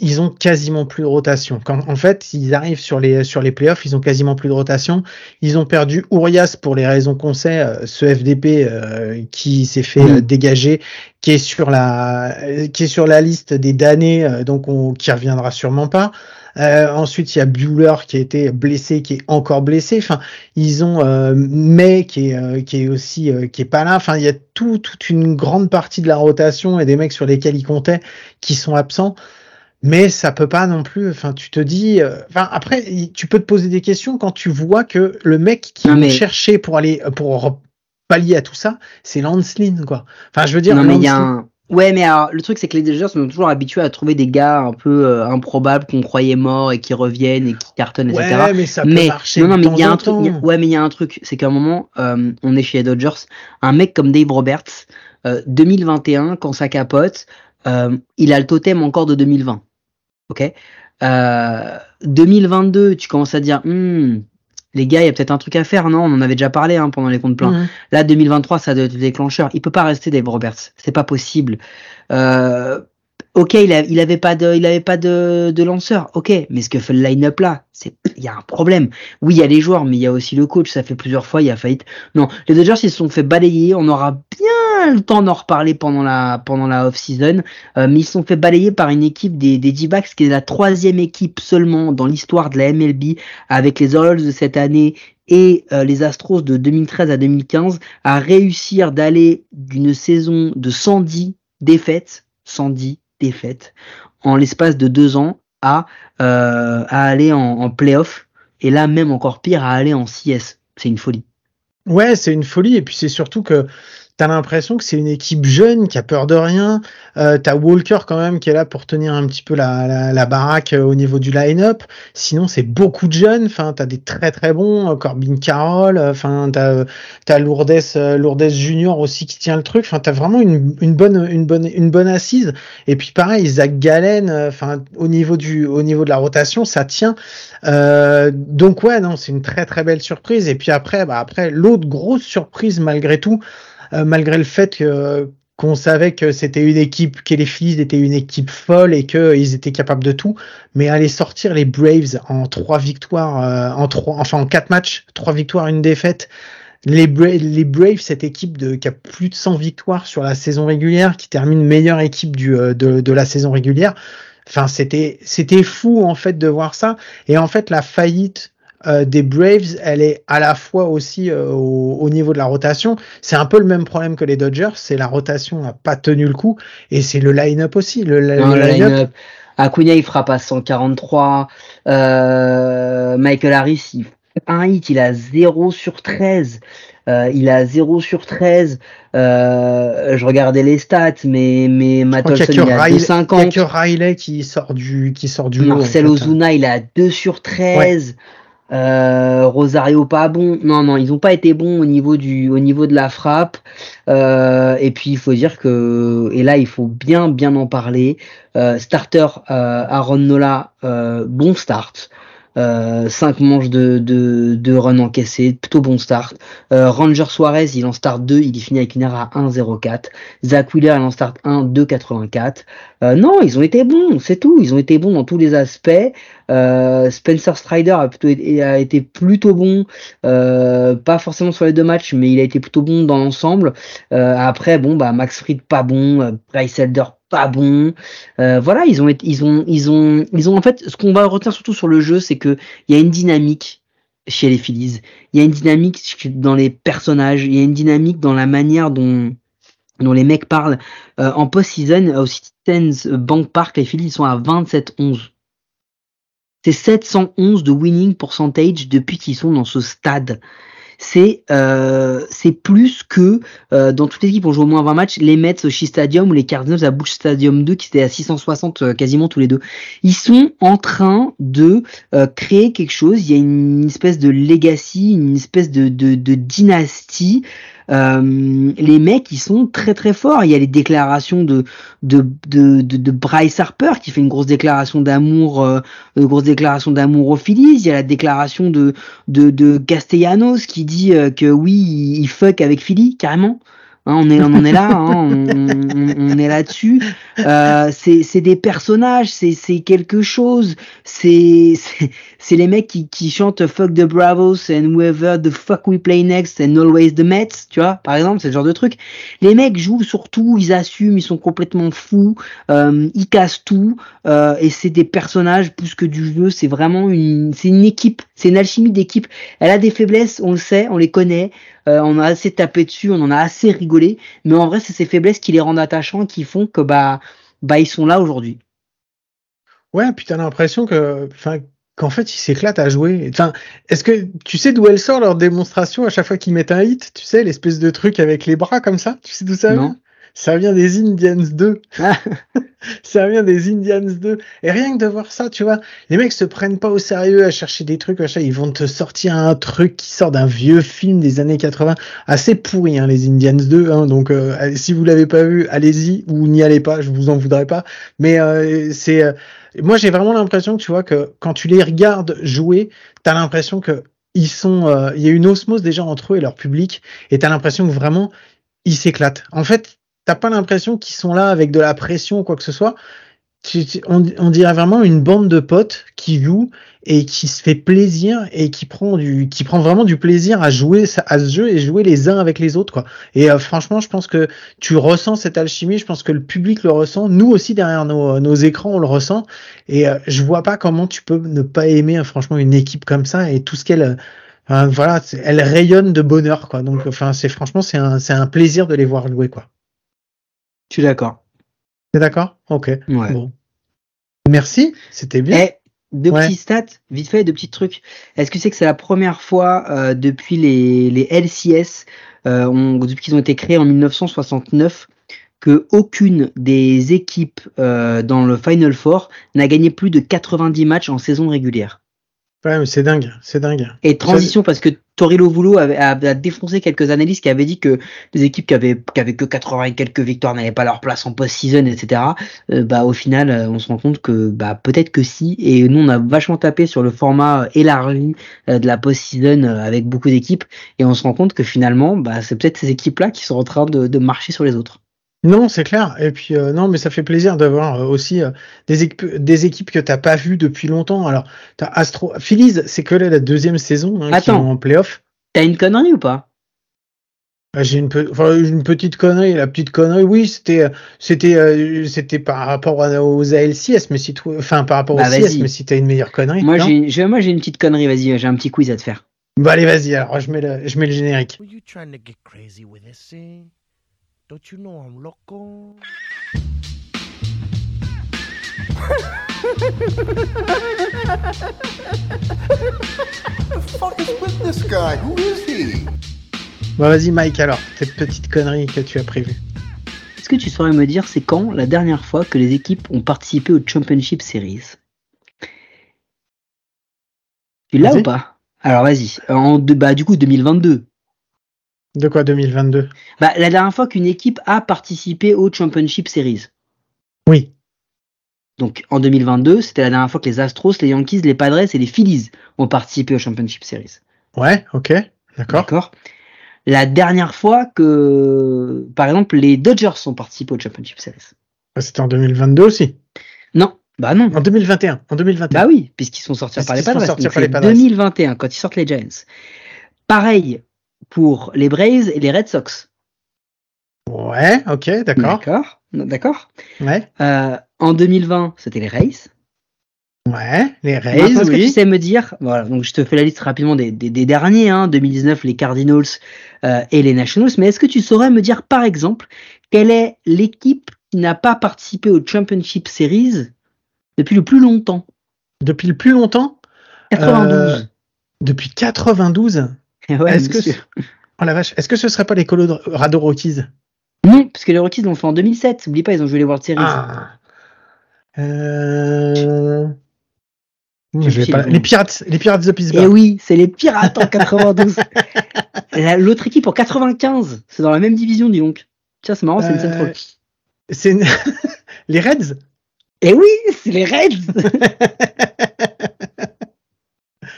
ils ont quasiment plus de rotation. Quand, en fait, ils arrivent sur les, sur les playoffs, ils ont quasiment plus de rotation. Ils ont perdu Urias pour les raisons qu'on sait, euh, ce F D P euh, qui s'est fait euh, dégager, qui est sur la, euh, qui est sur la liste des damnés, euh, donc on, qui reviendra sûrement pas. Euh, ensuite, il y a Buehler qui a été blessé, qui est encore blessé. Enfin, ils ont euh, May qui est euh, qui est aussi euh, qui est pas là. Enfin, il y a tout, toute une grande partie de la rotation et des mecs sur lesquels ils comptaient qui sont absents. Mais ça peut pas non plus. Enfin, tu te dis. Euh, enfin, après, tu peux te poser des questions quand tu vois que le mec qui mais... cherchait pour aller pour pallier à tout ça, c'est Lance Lynn, quoi. Enfin, je veux dire. Non, mais il y a un... Ouais, mais alors, le truc, c'est que les Dodgers sont toujours habitués à trouver des gars un peu euh, improbables qu'on croyait morts et qui reviennent et qui cartonnent, ouais, et cetera. Ouais, mais ça peut mais, marcher. Non, non, mais il y a un truc. A, ouais, mais il y a un truc. C'est qu'à un moment, euh, on est chez les Dodgers. Un mec comme Dave Roberts, euh, deux mille vingt et un, quand ça capote, euh, il a le totem encore de deux mille vingt. Ok. Euh, deux mille vingt-deux, tu commences à dire, hmm, les gars, il y a peut-être un truc à faire, non? On en avait déjà parlé hein, pendant les comptes pleins. Mmh. Là, deux mille vingt-trois, ça doit être le déclencheur. Il peut pas rester Dave Roberts, c'est pas possible. Euh, ok, il, a, il avait pas de, il avait pas de, de lanceur. Ok, mais ce que fait le line-up là, c'est, il y a un problème. Oui, il y a les joueurs, mais il y a aussi le coach. Ça fait plusieurs fois, il y a faillite. Non, les Dodgers, ils se sont fait balayer. On aura bien le temps d'en reparler pendant la, pendant la off-season. Euh, mais ils se sont fait balayer par une équipe des, des D-backs, qui est la troisième équipe seulement dans l'histoire de la M L B, avec les Orioles de cette année et euh, les Astros de deux mille treize à deux mille quinze, à réussir d'aller d'une saison de cent dix défaites, cent dix défaites, en l'espace de deux ans, à, euh, à aller en, en play-off, et là même encore pire, à aller en C S. C'est une folie. Ouais, c'est une folie, et puis c'est surtout que t'as l'impression que c'est une équipe jeune qui a peur de rien. Euh, t'as Walker quand même qui est là pour tenir un petit peu la, la, la baraque au niveau du line-up. Sinon, c'est beaucoup de jeunes. Enfin, t'as des très très bons, Corbin Carroll. Enfin, t'as t'as Lourdes Lourdes Junior aussi qui tient le truc. Enfin, t'as vraiment une une bonne une bonne une bonne assise. Et puis pareil, Zach Gallen. Enfin, au niveau du au niveau de la rotation, ça tient. Euh, donc ouais, non, c'est une très très belle surprise. Et puis après, bah après, l'autre grosse surprise malgré tout. Euh, malgré le fait que, euh, qu'on savait que c'était une équipe, que les Phillies étaient une équipe folle et que euh, ils étaient capables de tout, mais aller sortir les Braves en trois victoires, euh, en trois, enfin en quatre matchs, trois victoires, une défaite. Les, Bra- les Braves, cette équipe de, qui a plus de cent victoires sur la saison régulière, qui termine meilleure équipe du, euh, de, de la saison régulière. Enfin, c'était, c'était fou en fait de voir ça. Et en fait, la faillite Euh, des Braves, elle est à la fois aussi euh, au, au niveau de la rotation. C'est un peu le même problème que les Dodgers, c'est la rotation n'a pas tenu le coup, et c'est le line-up aussi. Le, le, non, le line-up. line-up. Acuna, il frappe à cent quarante-trois. Euh, Michael Harris, il un hit, il a zéro sur treize. Euh, il a zéro sur treize. Euh, je regardais les stats, mais, mais Matt Olson, il a deux virgule cinquante. Il n'y a que Riley qui sort du, qui sort du lot. Marcel en fait. Ozuna, il a deux sur treize. Ouais. Euh, Rosario pas bon, non non ils ont pas été bons au niveau du au niveau de la frappe, euh, et puis il faut dire que et là il faut bien bien en parler. Euh, starter euh, Aaron Nola, euh, bon start, euh, cinq manches de de de run encaissé, plutôt bon start. Euh, Ranger Suarez il en start deux, il y finit avec une R A à un zéro quatre. Zach Wheeler il en start un deux quatre-vingt-quatre. Euh, non, ils ont été bons, c'est tout. Ils ont été bons dans tous les aspects. Euh, Spencer Strider a plutôt été, a été plutôt bon, euh, pas forcément sur les deux matchs, mais il a été plutôt bon dans l'ensemble. Euh, après, bon, bah Max Fried pas bon, Bryce Elder pas bon. Euh, voilà, ils ont, ils ont, ils ont, ils ont en fait. Ce qu'on va retenir surtout sur le jeu, c'est que il y a une dynamique chez les Phillies. Il y a une dynamique dans les personnages. Il y a une dynamique dans la manière dont dont les mecs parlent. Euh, en post-season, au Citizens Bank Park, les Phillies sont à vingt-sept onze. C'est sept cent onze de winning percentage depuis qu'ils sont dans ce stade. C'est euh, c'est plus que euh, dans toutes les équipes on joue au moins vingt matchs, les Mets au Shea Stadium ou les Cardinals à Busch Stadium deux qui étaient à six cent soixante euh, quasiment tous les deux. Ils sont en train de euh, créer quelque chose. Il y a une espèce de legacy, une espèce de de, de dynastie. Euh, les mecs, ils sont très très forts. Il y a les déclarations de de de de, de Bryce Harper qui fait une grosse déclaration d'amour, euh, une grosse déclaration d'amour aux Phillies. Il y a la déclaration de de de Castellanos qui dit euh, que oui, il, il fuck avec Philly carrément. Hein, on est on en est là, hein, on, on, on est là-dessus. Euh, c'est c'est des personnages, c'est c'est quelque chose. C'est c'est, c'est les mecs qui qui chantent fuck the Bravos and whoever the fuck we play next and always the Mets, tu vois, par exemple, c'est le genre de truc. Les mecs jouent sur tout, ils assument, ils sont complètement fous, euh, ils cassent tout, euh, et c'est des personnages plus que du jeu. C'est vraiment une c'est une équipe, c'est une alchimie d'équipe. Elle a des faiblesses, on le sait, on les connaît. Euh, on a assez tapé dessus, on en a assez rigolé, mais en vrai, c'est ces faiblesses qui les rendent attachants, qui font que bah, bah ils sont là aujourd'hui. Ouais, puis t'as l'impression que, enfin, qu'en fait, ils s'éclatent à jouer. Enfin, est-ce que tu sais d'où elle sort leur démonstration à chaque fois qu'ils mettent un hit, tu sais, l'espèce de truc avec les bras comme ça, tu sais d'où ça vient ? Ça vient des Indians deux. Ça vient des Indians deux. Et rien que de voir ça, tu vois, les mecs se prennent pas au sérieux à chercher des trucs. Ils vont te sortir un truc qui sort d'un vieux film des années quatre-vingts. Assez pourri, hein, les Indians deux. Hein, donc, euh, si vous l'avez pas vu, allez-y ou n'y allez pas. Je vous en voudrais pas. Mais euh, c'est... Euh, moi, j'ai vraiment l'impression, tu vois, que quand tu les regardes jouer, t'as l'impression que ils sont... Euh, y a une osmose déjà entre eux et leur public. Et t'as l'impression que vraiment, ils s'éclatent. En fait... T'as pas l'impression qu'ils sont là avec de la pression ou quoi que ce soit. Tu, tu, on, on dirait vraiment une bande de potes qui jouent et qui se fait plaisir et qui prend du, qui prend vraiment du plaisir à jouer à ce jeu et jouer les uns avec les autres, quoi. Et euh, franchement, je pense que tu ressens cette alchimie. Je pense que le public le ressent. Nous aussi derrière nos, nos écrans, on le ressent. Et euh, je vois pas comment tu peux ne pas aimer, franchement, une équipe comme ça et tout ce qu'elle, euh, voilà, elle rayonne de bonheur, quoi. Donc, enfin, c'est franchement, c'est un, c'est un plaisir de les voir jouer, quoi. Je suis d'accord. T'es d'accord ? Ok. Ouais. Bon. Merci, c'était bien. Et deux ouais. petits stats, vite fait, deux petits trucs. Est-ce que c'est que c'est la première fois euh, depuis les, les L C S, euh, on, depuis qu'ils ont été créés en dix-neuf cent soixante-neuf, que aucune des équipes euh, dans le Final Four n'a gagné plus de quatre-vingt-dix matchs en saison régulière ? Ouais, mais c'est dingue, c'est dingue. Et transition, parce que Tori Lovulo avait, a, a défoncé quelques analystes qui avaient dit que les équipes qui avaient, qui avaient que quatre-vingts et quelques victoires n'avaient pas leur place en post-season, et cetera. Euh, bah, au final, on se rend compte que, bah, peut-être que si. Et nous, on a vachement tapé sur le format élargi de la post-season avec beaucoup d'équipes. Et on se rend compte que finalement, bah, c'est peut-être ces équipes-là qui sont en train de, de marcher sur les autres. Non, c'est clair. Et puis euh, non, mais ça fait plaisir d'avoir euh, aussi euh, des équipes, des équipes que t'as pas vues depuis longtemps. Alors, t'as Astro, Phillies, c'est que là la deuxième saison hein, qui est en playoff. T'as une connerie ou pas ? J'ai une, pe- enfin, une petite connerie, la petite connerie, oui, c'était, c'était, euh, c'était par rapport aux L C S, mais si tout, enfin par rapport aux bah, C S, mais si t'as une meilleure connerie. Moi j'ai, j'ai, moi j'ai une petite connerie, vas-y, j'ai un petit quiz à te faire. Bah allez, vas-y. Alors je mets le, je mets le générique. Don't you know I'm loco? The fuck is with this guy? Who is he? Bon, vas-y, Mike, alors, cette petite connerie que tu as prévue. Est-ce que tu saurais me dire, c'est quand la dernière fois que les équipes ont participé au Championship Series? Tu l'as vas-y. Ou pas? Alors, vas-y. En de, bah, du coup, deux mille vingt-deux. De quoi deux mille vingt-deux ? Bah, la dernière fois qu'une équipe a participé au Championship Series. Oui. Donc en deux mille vingt-deux, c'était la dernière fois que les Astros, les Yankees, les Padres et les Phillies ont participé au Championship Series. Ouais, ok, d'accord. D'accord. La dernière fois que, par exemple, les Dodgers ont participé au Championship Series. Bah, c'était en deux mille vingt-deux aussi ? Non. Bah non. En deux mille vingt et un. En deux mille vingt et un. Bah oui, puisqu'ils sont sortis par les Padres. Donc c'est deux mille vingt et un quand ils sortent les Giants. Pareil. Pour les Braves et les Red Sox. Ouais, ok, d'accord. D'accord, d'accord. Ouais. Euh, en deux mille vingt, c'était les Rays. Ouais, les Rays, oui. Est-ce que tu sais me dire, voilà, donc je te fais la liste rapidement des, des, des derniers, hein, deux mille dix-neuf, les Cardinals euh, et les Nationals, mais est-ce que tu saurais me dire, par exemple, quelle est l'équipe qui n'a pas participé au Championship Series depuis le plus longtemps ? Depuis le plus longtemps ? quatre-vingt-douze. Euh, depuis quatre-vingt-douze ? Ouais, est-ce, que ce... oh, la vache. Est-ce que ce serait pas les Colorado Rockies ? Non, parce que les Rockies l'ont fait en deux mille sept. N'oublie pas, ils ont joué les World Series. Ah. Euh... Je vais pas... les, pirates, les Pirates de Pittsburgh. Eh oui, c'est les Pirates en quatre-vingt-douze. La, l'autre équipe en quatre-vingt-quinze, c'est dans la même division, dis donc. Tiens, c'est marrant, c'est une euh, C'est une... Les Reds. Eh oui, c'est les Reds.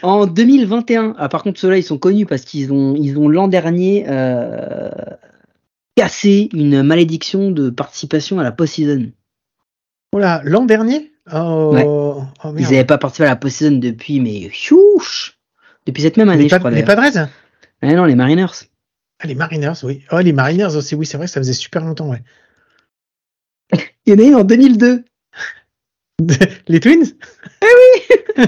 En deux mille vingt et un, ah, par contre, ceux-là, ils sont connus parce qu'ils ont, ils ont l'an dernier euh, cassé une malédiction de participation à la post-season. Oula, l'an dernier oh... Ouais. Oh, merde. Ils n'avaient pas participé à la post-season depuis, mais chouch depuis cette même année, les je pa- crois. Les Padres ah, non, les Mariners. Ah, les Mariners, oui. Oh, les Mariners aussi, oui, c'est vrai que ça faisait super longtemps, ouais. Il y en a eu en deux mille deux. Les Twins ? Eh oui.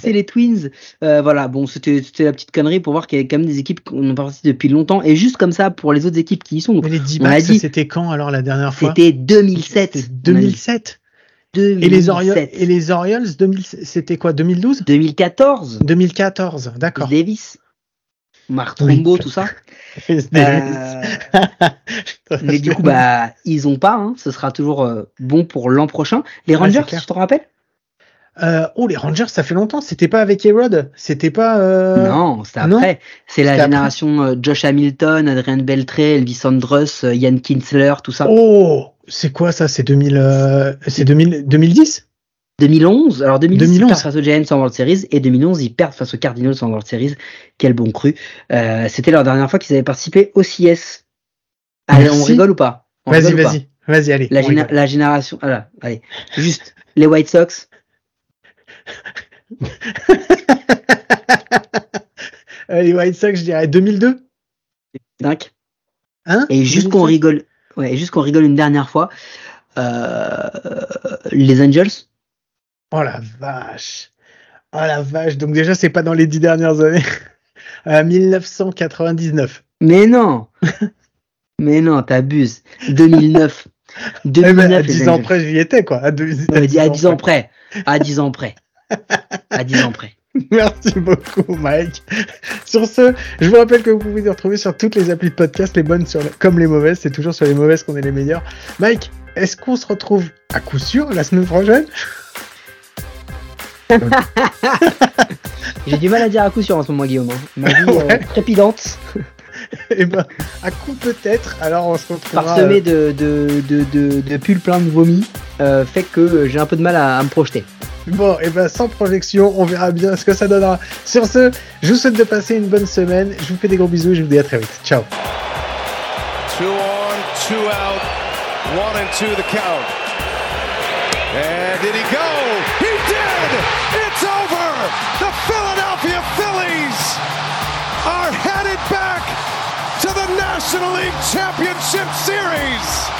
C'est les Twins. Euh, voilà, bon, c'était, c'était la petite connerie pour voir qu'il y avait quand même des équipes qu'on a participé depuis longtemps. Et juste comme ça, pour les autres équipes qui y sont. Donc, mais les D-backs, dit, c'était quand alors la dernière fois ? C'était deux mille sept. C'était deux mille sept. deux mille sept. Et, les Orioles, et les Orioles, deux mille, c'était quoi, deux mille douze ? deux mille quatorze. deux mille quatorze, d'accord. Davis, Mark Trumbo, oui. Tout ça. Euh, mais du coup, bah, ils ont pas. Hein. Ce sera toujours euh, bon pour l'an prochain. Les Rangers, ouais, tu t'en rappelles ? Euh, oh, les Rangers, ça fait longtemps. C'était pas avec A-Rod. C'était pas. Euh... Non, c'était après. Non c'est la c'était génération après. Josh Hamilton, Adrian Beltre, Elvis Andrus, Ian Kinsler, tout ça. Oh, c'est quoi ça ? C'est deux mille. Euh, c'est deux mille, deux mille dix ? deux mille onze. Alors deux mille dix, deux mille onze. Ils perdent face aux Giants en World Series et deux mille onze, ils perdent face aux Cardinals en World Series. Quel bon cru. Euh, c'était leur dernière fois qu'ils avaient participé au C S. Allez, merci. On rigole ou pas ? On Vas-y, vas-y, vas-y, vas-y, allez. La, géné- la génération. Voilà, allez. Juste les White Sox. euh, les White Sox, je dirais deux mille deux. Dingue. Hein ? Et juste qu'on rigole. Ouais, juste qu'on rigole une dernière fois. Euh, les Angels. Oh la vache. Oh la vache. Donc déjà, c'est pas dans les dix dernières années. Euh, mille neuf cent quatre-vingt-dix-neuf. Mais non. Mais non, t'abuses. deux mille neuf. deux mille neuf eh ben, à dix ans près, j'y étais, quoi. À, deux, à, ouais, dix, à dix ans près. À dix ans près. À dix ans près. Merci beaucoup, Mike. Sur ce, je vous rappelle que vous pouvez nous retrouver sur toutes les applis de podcast, les bonnes sur le, comme les mauvaises. C'est toujours sur les mauvaises qu'on est les meilleurs. Mike, est-ce qu'on se retrouve à coup sûr la semaine prochaine ? J'ai du mal à dire à coup sûr en ce moment, Guillaume. Ma vie ouais. euh, trépidante. Et ben, à coup peut-être. Alors on se retrouvera. Parsemé de de de de, de pulls pleins de vomi euh, fait que j'ai un peu de mal à, à me projeter. Bon, et ben sans projection, on verra bien ce que ça donnera. Sur ce, je vous souhaite de passer une bonne semaine. Je vous fais des gros bisous et je vous dis à très vite. Ciao. Two on, two out, one and two the count. And did he go? He It's over! The Philadelphia Phillies are headed back to the National League Championship Series!